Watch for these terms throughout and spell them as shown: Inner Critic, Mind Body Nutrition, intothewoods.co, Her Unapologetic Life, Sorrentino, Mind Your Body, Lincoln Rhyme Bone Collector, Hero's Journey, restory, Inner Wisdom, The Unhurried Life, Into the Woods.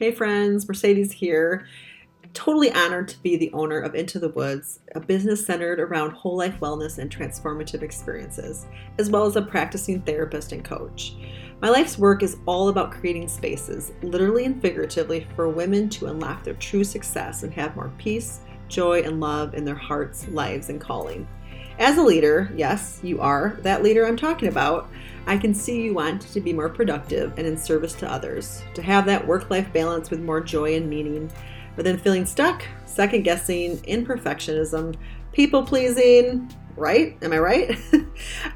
Hey friends, Mercedes here. Totally honored to be the owner of Into the Woods, a business centered around whole life wellness and transformative experiences, as well as a practicing therapist and coach. My life's work is all about creating spaces, literally and figuratively, for women to unlock their true success and have more peace, joy, and love in their hearts, lives, and calling. As a leader, yes, you are that leader I'm talking about. I can see you want to be more productive and in service to others, to have that work-life balance with more joy and meaning. But then feeling stuck, second-guessing, imperfectionism, people-pleasing, right? Am I right?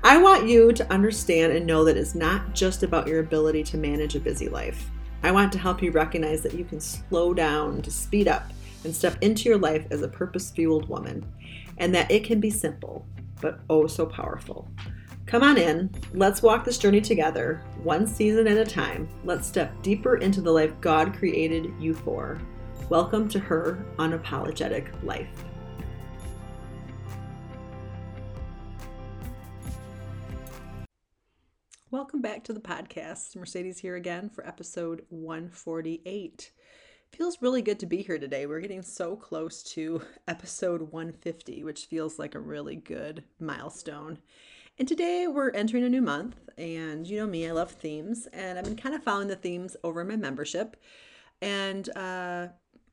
I want you to understand and know that it's not just about your ability to manage a busy life. I want to help you recognize that you can slow down to speed up and step into your life as a purpose-fueled woman, and that it can be simple, but oh so powerful. Come on in, let's walk this journey together, one season at a time. Let's step deeper into the life God created you for. Welcome to Her Unapologetic Life. Welcome back to the podcast. Mercedes here again for episode 148. Feels really good to be here today. We're getting so close to episode 150, which feels like a really good milestone. And today we're entering a new month, and you know me, I love themes, and I've been kind of following the themes over in my membership, and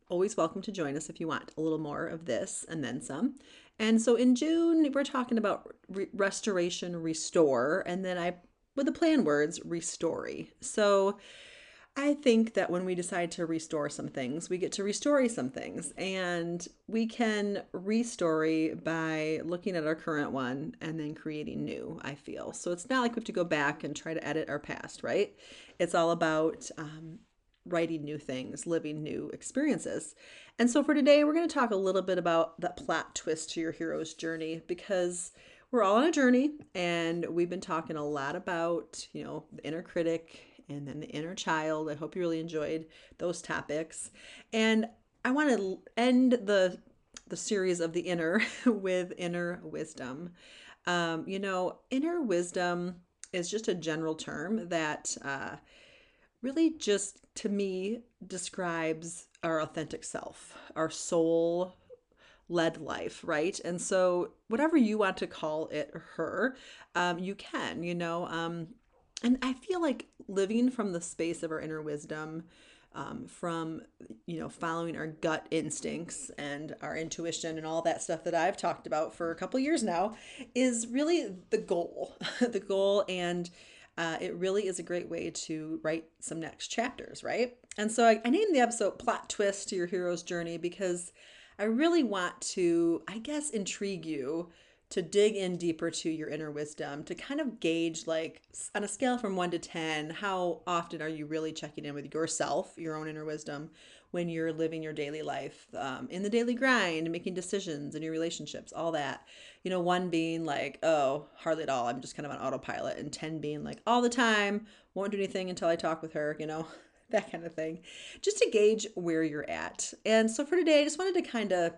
always welcome to join us if you want a little more of this and then some. And so in June, we're talking about restoration, restore, and then with the plan words, restory. So I think that when we decide to restore some things, we get to restory some things, and we can restory by looking at our current one and then creating new, I feel. So it's not like we have to go back and try to edit our past, right? It's all about writing new things, living new experiences. And so for today, we're going to talk a little bit about the plot twist to your hero's journey, because we're all on a journey, and we've been talking a lot about, you know, the inner critic and then the inner child. I hope you really enjoyed those topics. And I want to end the series of the inner with inner wisdom. You know, inner wisdom is just a general term that really just, to me, describes our authentic self, our soul led life, right? And so whatever you want to call it or her, you can, you know, and I feel like living from the space of our inner wisdom, from, you know, following our gut instincts and our intuition and all that stuff that I've talked about for a couple years now, is really the goal, and it really is a great way to write some next chapters, right? And so I named the episode Plot Twist to Your Hero's Journey because I really want to, I guess, intrigue you to dig in deeper to your inner wisdom, to kind of gauge, like, on a scale from 1 to 10, how often are you really checking in with yourself, your own inner wisdom, when you're living your daily life, in the daily grind, making decisions in your relationships, all that. You know, 1 being like, oh, hardly at all, I'm just kind of on autopilot, and 10 being like, all the time, won't do anything until I talk with her, you know, that kind of thing, just to gauge where you're at. And so for today, I just wanted to kind of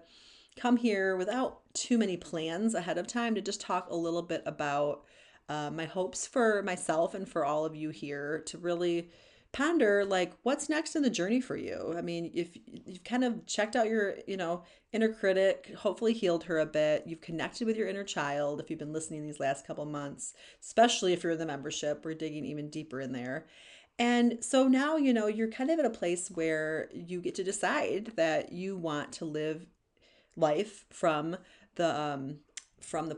come here without too many plans ahead of time to just talk a little bit about my hopes for myself and for all of you here to really ponder, like, what's next in the journey for you. I mean, if you've kind of checked out your, you know, inner critic, hopefully healed her a bit, you've connected with your inner child, if you've been listening these last couple months, especially if you're in the membership, we're digging even deeper in there. And so now, you know, you're kind of at a place where you get to decide that you want to live life from the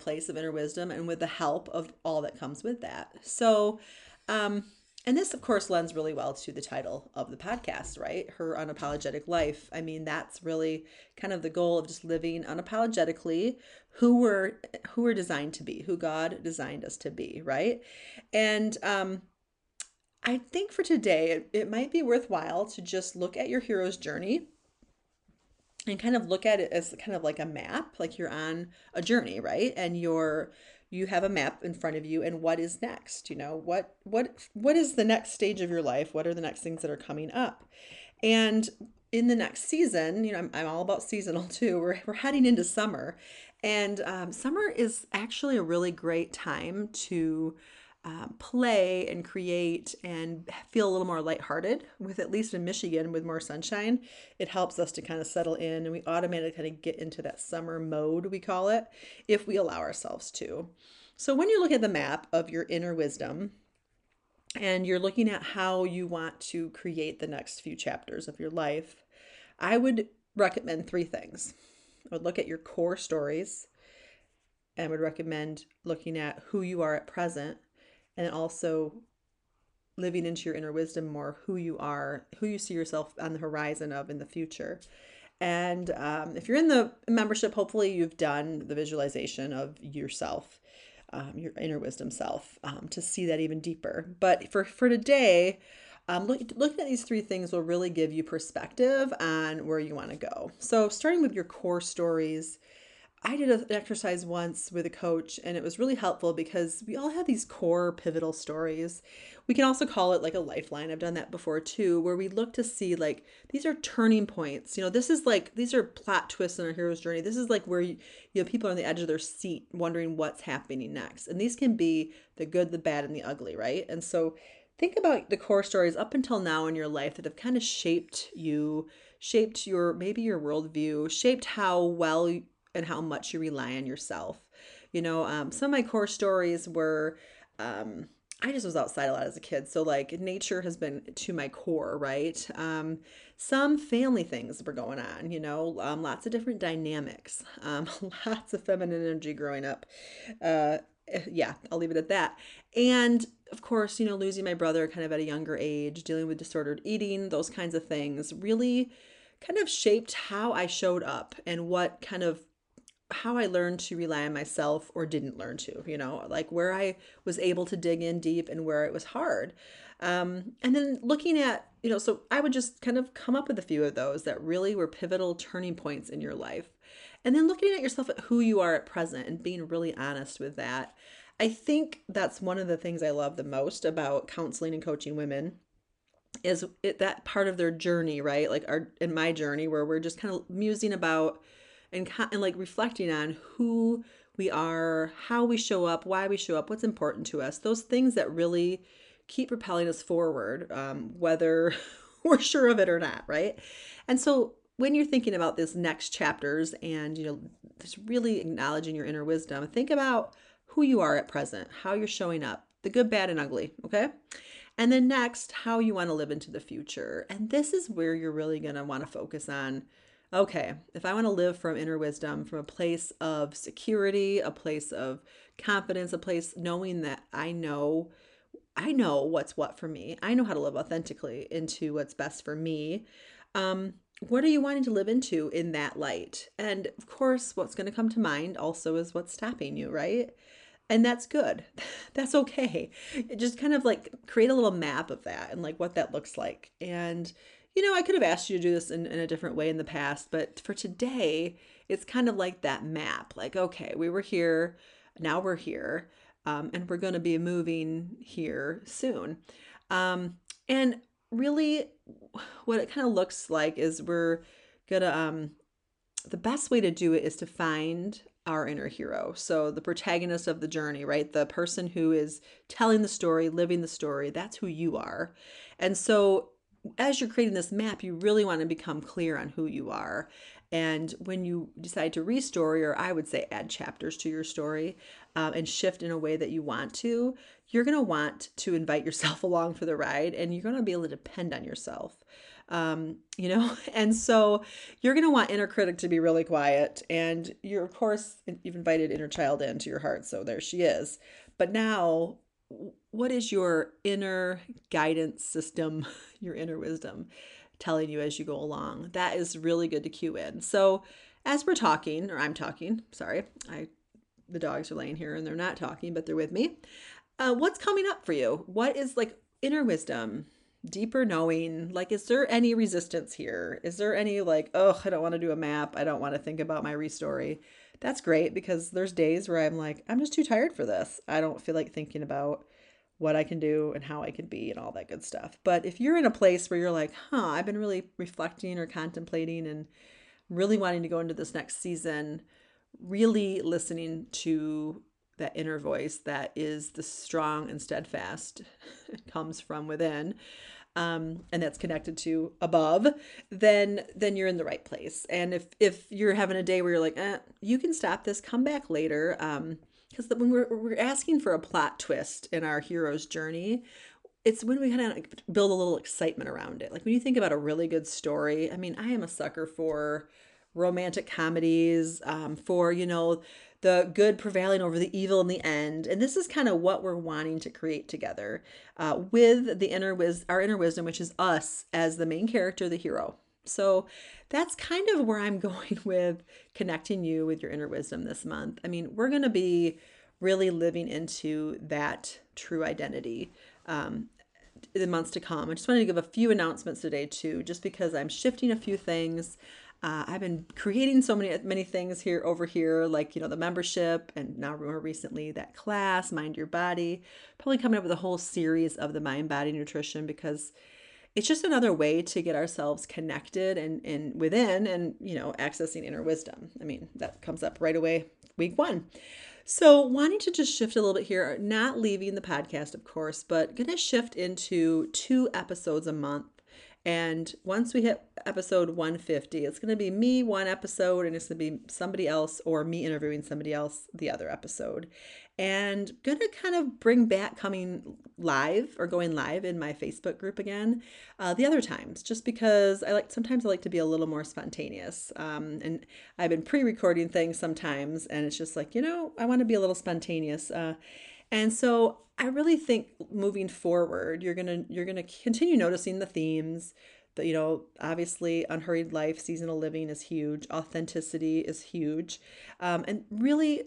place of inner wisdom and with the help of all that comes with that. So, and this of course lends really well to the title of the podcast, right? Her Unapologetic Life. I mean, that's really kind of the goal of just living unapologetically who we're designed to be, who God designed us to be, right? And, I think for today, it might be worthwhile to just look at your hero's journey and kind of look at it as kind of like a map, like you're on a journey, right? And you have a map in front of you, and what is next? You know, what is the next stage of your life? What are the next things that are coming up? And in the next season, you know, I'm all about seasonal too. We're heading into summer, and summer is actually a really great time to play and create and feel a little more lighthearted with, at least in Michigan, with more sunshine. It helps us to kind of settle in, and we automatically kind of get into that summer mode, we call it, if we allow ourselves to. So when you look at the map of your inner wisdom and you're looking at how you want to create the next few chapters of your life, I would recommend three things. I would look at your core stories, and would recommend looking at who you are at present, and also living into your inner wisdom more, who you are, who you see yourself on the horizon of in the future. And if you're in the membership, hopefully you've done the visualization of yourself, your inner wisdom self, to see that even deeper. But for today, looking at these three things will really give you perspective on where you want to go. So starting with your core stories, I did an exercise once with a coach, and it was really helpful because we all have these core pivotal stories. We can also call it like a lifeline. I've done that before too, where we look to see like, these are turning points. You know, this is like, these are plot twists in our hero's journey. This is like where, you know, people are on the edge of their seat wondering what's happening next. And these can be the good, the bad, and the ugly, right? And so think about the core stories up until now in your life that have kind of shaped you, shaped your, maybe your worldview, shaped how well and how much you rely on yourself. You know, some of my core stories were, I just was outside a lot as a kid. So like nature has been to my core, right? Some family things were going on, you know, lots of different dynamics, lots of feminine energy growing up. Yeah, I'll leave it at that. And of course, you know, losing my brother kind of at a younger age, dealing with disordered eating, those kinds of things really kind of shaped how I showed up and what kind of how I learned to rely on myself or didn't learn to, you know, like where I was able to dig in deep and where it was hard. And then looking at, you know, so I would just kind of come up with a few of those that really were pivotal turning points in your life. And then looking at yourself at who you are at present and being really honest with that. I think that's one of the things I love the most about counseling and coaching women is it, that part of their journey, right? Like our, in my journey where we're just kind of musing about and like reflecting on who we are, how we show up, why we show up, what's important to us, those things that really keep propelling us forward, whether we're sure of it or not, right? And so when you're thinking about this next chapters and, you know, just really acknowledging your inner wisdom, think about who you are at present, how you're showing up, the good, bad, and ugly, okay? And then next, how you want to live into the future. And this is where you're really going to want to focus on, okay, if I want to live from inner wisdom, from a place of security, a place of confidence, a place knowing that I know what's what for me. I know how to live authentically into what's best for me. What are you wanting to live into in that light? And of course, what's going to come to mind also is what's stopping you, right? And that's good. That's okay. It just kind of like create a little map of that and like what that looks like. And, you know, I could have asked you to do this in a different way in the past, but for today, it's kind of like that map. Like, okay, we were here, now we're here, and we're going to be moving here soon. And really what it kind of looks like is we're going to, the best way to do it is to find our inner hero. So the protagonist of the journey, right? The person who is telling the story, living the story, that's who you are. And so as you're creating this map, you really want to become clear on who you are. And when you decide to restory, or I would say add chapters to your story and shift in a way that you want to, you're going to want to invite yourself along for the ride, and you're going to be able to depend on yourself. You know, and so you're going to want inner critic to be really quiet, and you're, of course, you've invited inner child into your heart. So there she is. But now what is your inner guidance system, your inner wisdom telling you as you go along? That is really good to cue in. So as we're talking, or I'm talking, sorry, the dogs are laying here and they're not talking, but they're with me. What's coming up for you? What is like inner wisdom? Deeper knowing, like, is there any resistance here? Is there any like, oh, I don't want to do a map. I don't want to think about my restory. That's great, because there's days where I'm like, I'm just too tired for this. I don't feel like thinking about what I can do and how I can be and all that good stuff. But if you're in a place where you're like, huh, I've been really reflecting or contemplating and really wanting to go into this next season, really listening to that inner voice that is the strong and steadfast, comes from within, and that's connected to above, then you're in the right place. And if you're having a day where you're like, you can stop this, come back later, because when we're asking for a plot twist in our hero's journey, it's when we kind of build a little excitement around it. Like when you think about a really good story, I mean, I am a sucker for romantic comedies, for, you know, the good prevailing over the evil in the end. And this is kind of what we're wanting to create together with the our inner wisdom, which is us as the main character, the hero. So that's kind of where I'm going with connecting you with your inner wisdom this month. I mean, we're going to be really living into that true identity in the months to come. I just wanted to give a few announcements today too, just because I'm shifting a few things. I've been creating so many things over here, like, you know, the membership, and now more recently that class, Mind Your Body, probably coming up with a whole series of the Mind Body Nutrition, because it's just another way to get ourselves connected and within, and, you know, accessing inner wisdom. I mean, that comes up right away, week one. So wanting to just shift a little bit here, not leaving the podcast, of course, but going to shift into 2 episodes a month. And once we hit episode 150, it's going to be me one episode, and it's going to be somebody else, or me interviewing somebody else the other episode. And going to kind of bring back going live in my Facebook group again the other times, just because sometimes I like to be a little more spontaneous. And I've been pre-recording things sometimes, and it's just like, you know, I want to be a little spontaneous. And so I really think moving forward, you're gonna continue noticing the themes that, you know, obviously unhurried life, seasonal living is huge, authenticity is huge, and really,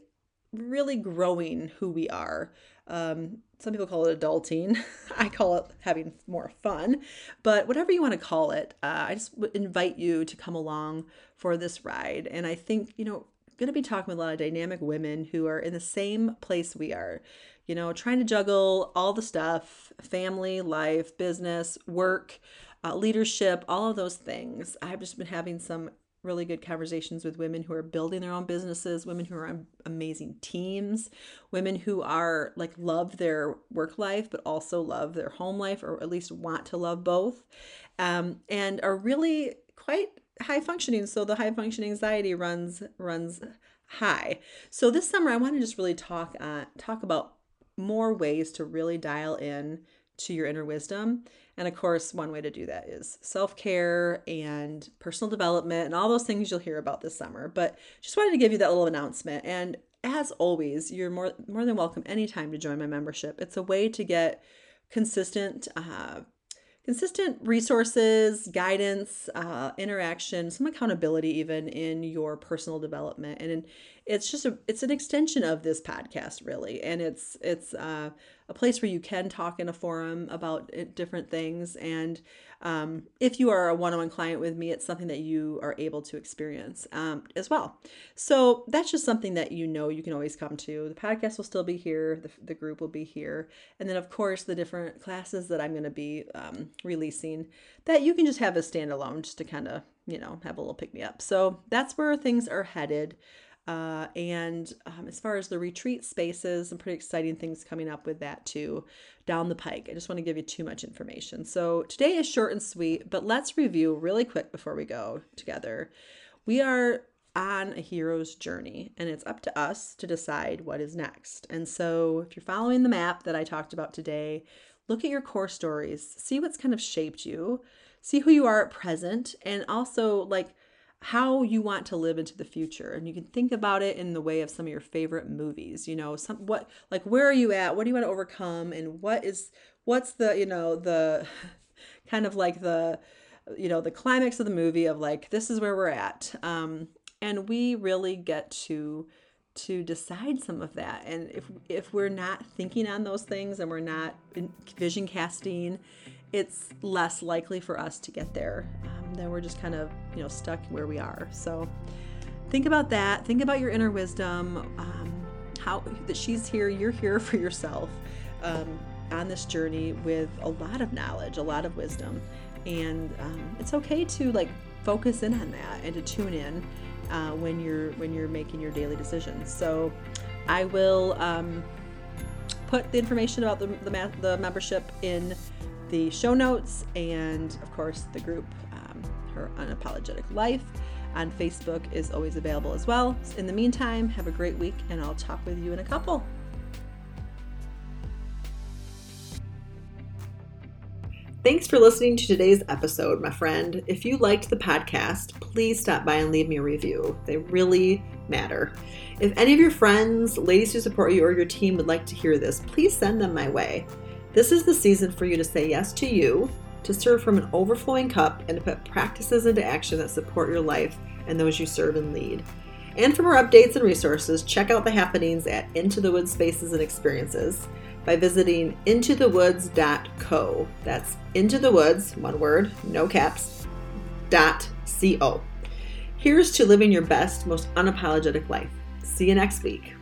really growing who we are. Some people call it adulting. I call it having more fun, but whatever you want to call it, I just invite you to come along for this ride. And I think, you know, going to be talking with a lot of dynamic women who are in the same place we are, you know, trying to juggle all the stuff, family, life, business, work, leadership, all of those things. I've just been having some really good conversations with women who are building their own businesses, women who are on amazing teams, women who are like, love their work life, but also love their home life, or at least want to love both, and are really quite high functioning. So the high functioning anxiety runs high. So this summer I want to just really talk about more ways to really dial in to your inner wisdom. And of course, one way to do that is self-care and personal development and all those things you'll hear about this summer. But just wanted to give you that little announcement. And as always, you're more than welcome anytime to join my membership. It's a way to get consistent resources, guidance, interaction, some accountability even in your personal development. And it's just it's an extension of this podcast, really. And it's a place where you can talk in a forum about different things. And if you are a one-on-one client with me, it's something that you are able to experience as well. So that's just something that, you know, you can always come to. The podcast will still be here. The group will be here. And then, of course, the different classes that I'm going to be releasing that you can just have as standalone, just to kind of, you know, have a little pick-me-up. So that's where things are headed. And as far as the retreat spaces, some pretty exciting things coming up with that too, down the pike. I just want to give you too much information. So today is short and sweet, but let's review really quick before we go together. We are on a hero's journey, and it's up to us to decide what is next. And so if you're following the map that I talked about today, look at your core stories, see what's kind of shaped you, see who you are at present, and also like how you want to live into the future. And you can think about it in the way of some of your favorite movies, you know, where are you at? What do you want to overcome? And what's the, you know, the kind of like the, you know, the climax of the movie of like, this is where we're at. And we really get to decide some of that. And if we're not thinking on those things and we're not vision casting, it's less likely for us to get there. Then we're just kind of, you know, stuck where we are. So think about that. Think about your inner wisdom, how that she's here, you're here for yourself on this journey with a lot of knowledge, a lot of wisdom. And it's okay to like focus in on that and to tune in when you're making your daily decisions. So I will put the information about the membership in the show notes, and of course the group, Her Unapologetic Life on Facebook, is always available as well. In the meantime, have a great week, and I'll talk with you in a couple. Thanks for listening to today's episode, my friend. If you liked the podcast, please stop by and leave me a review. They really matter. If any of your friends, ladies who support you, or your team would like to hear this, please send them my way. This is the season for you to say yes to you, to serve from an overflowing cup, and to put practices into action that support your life and those you serve and lead. And for more updates and resources, check out the happenings at Into the Woods Spaces and Experiences by visiting intothewoods.co. That's Into the Woods, one word, no caps, .co. Here's to living your best, most unapologetic life. See you next week.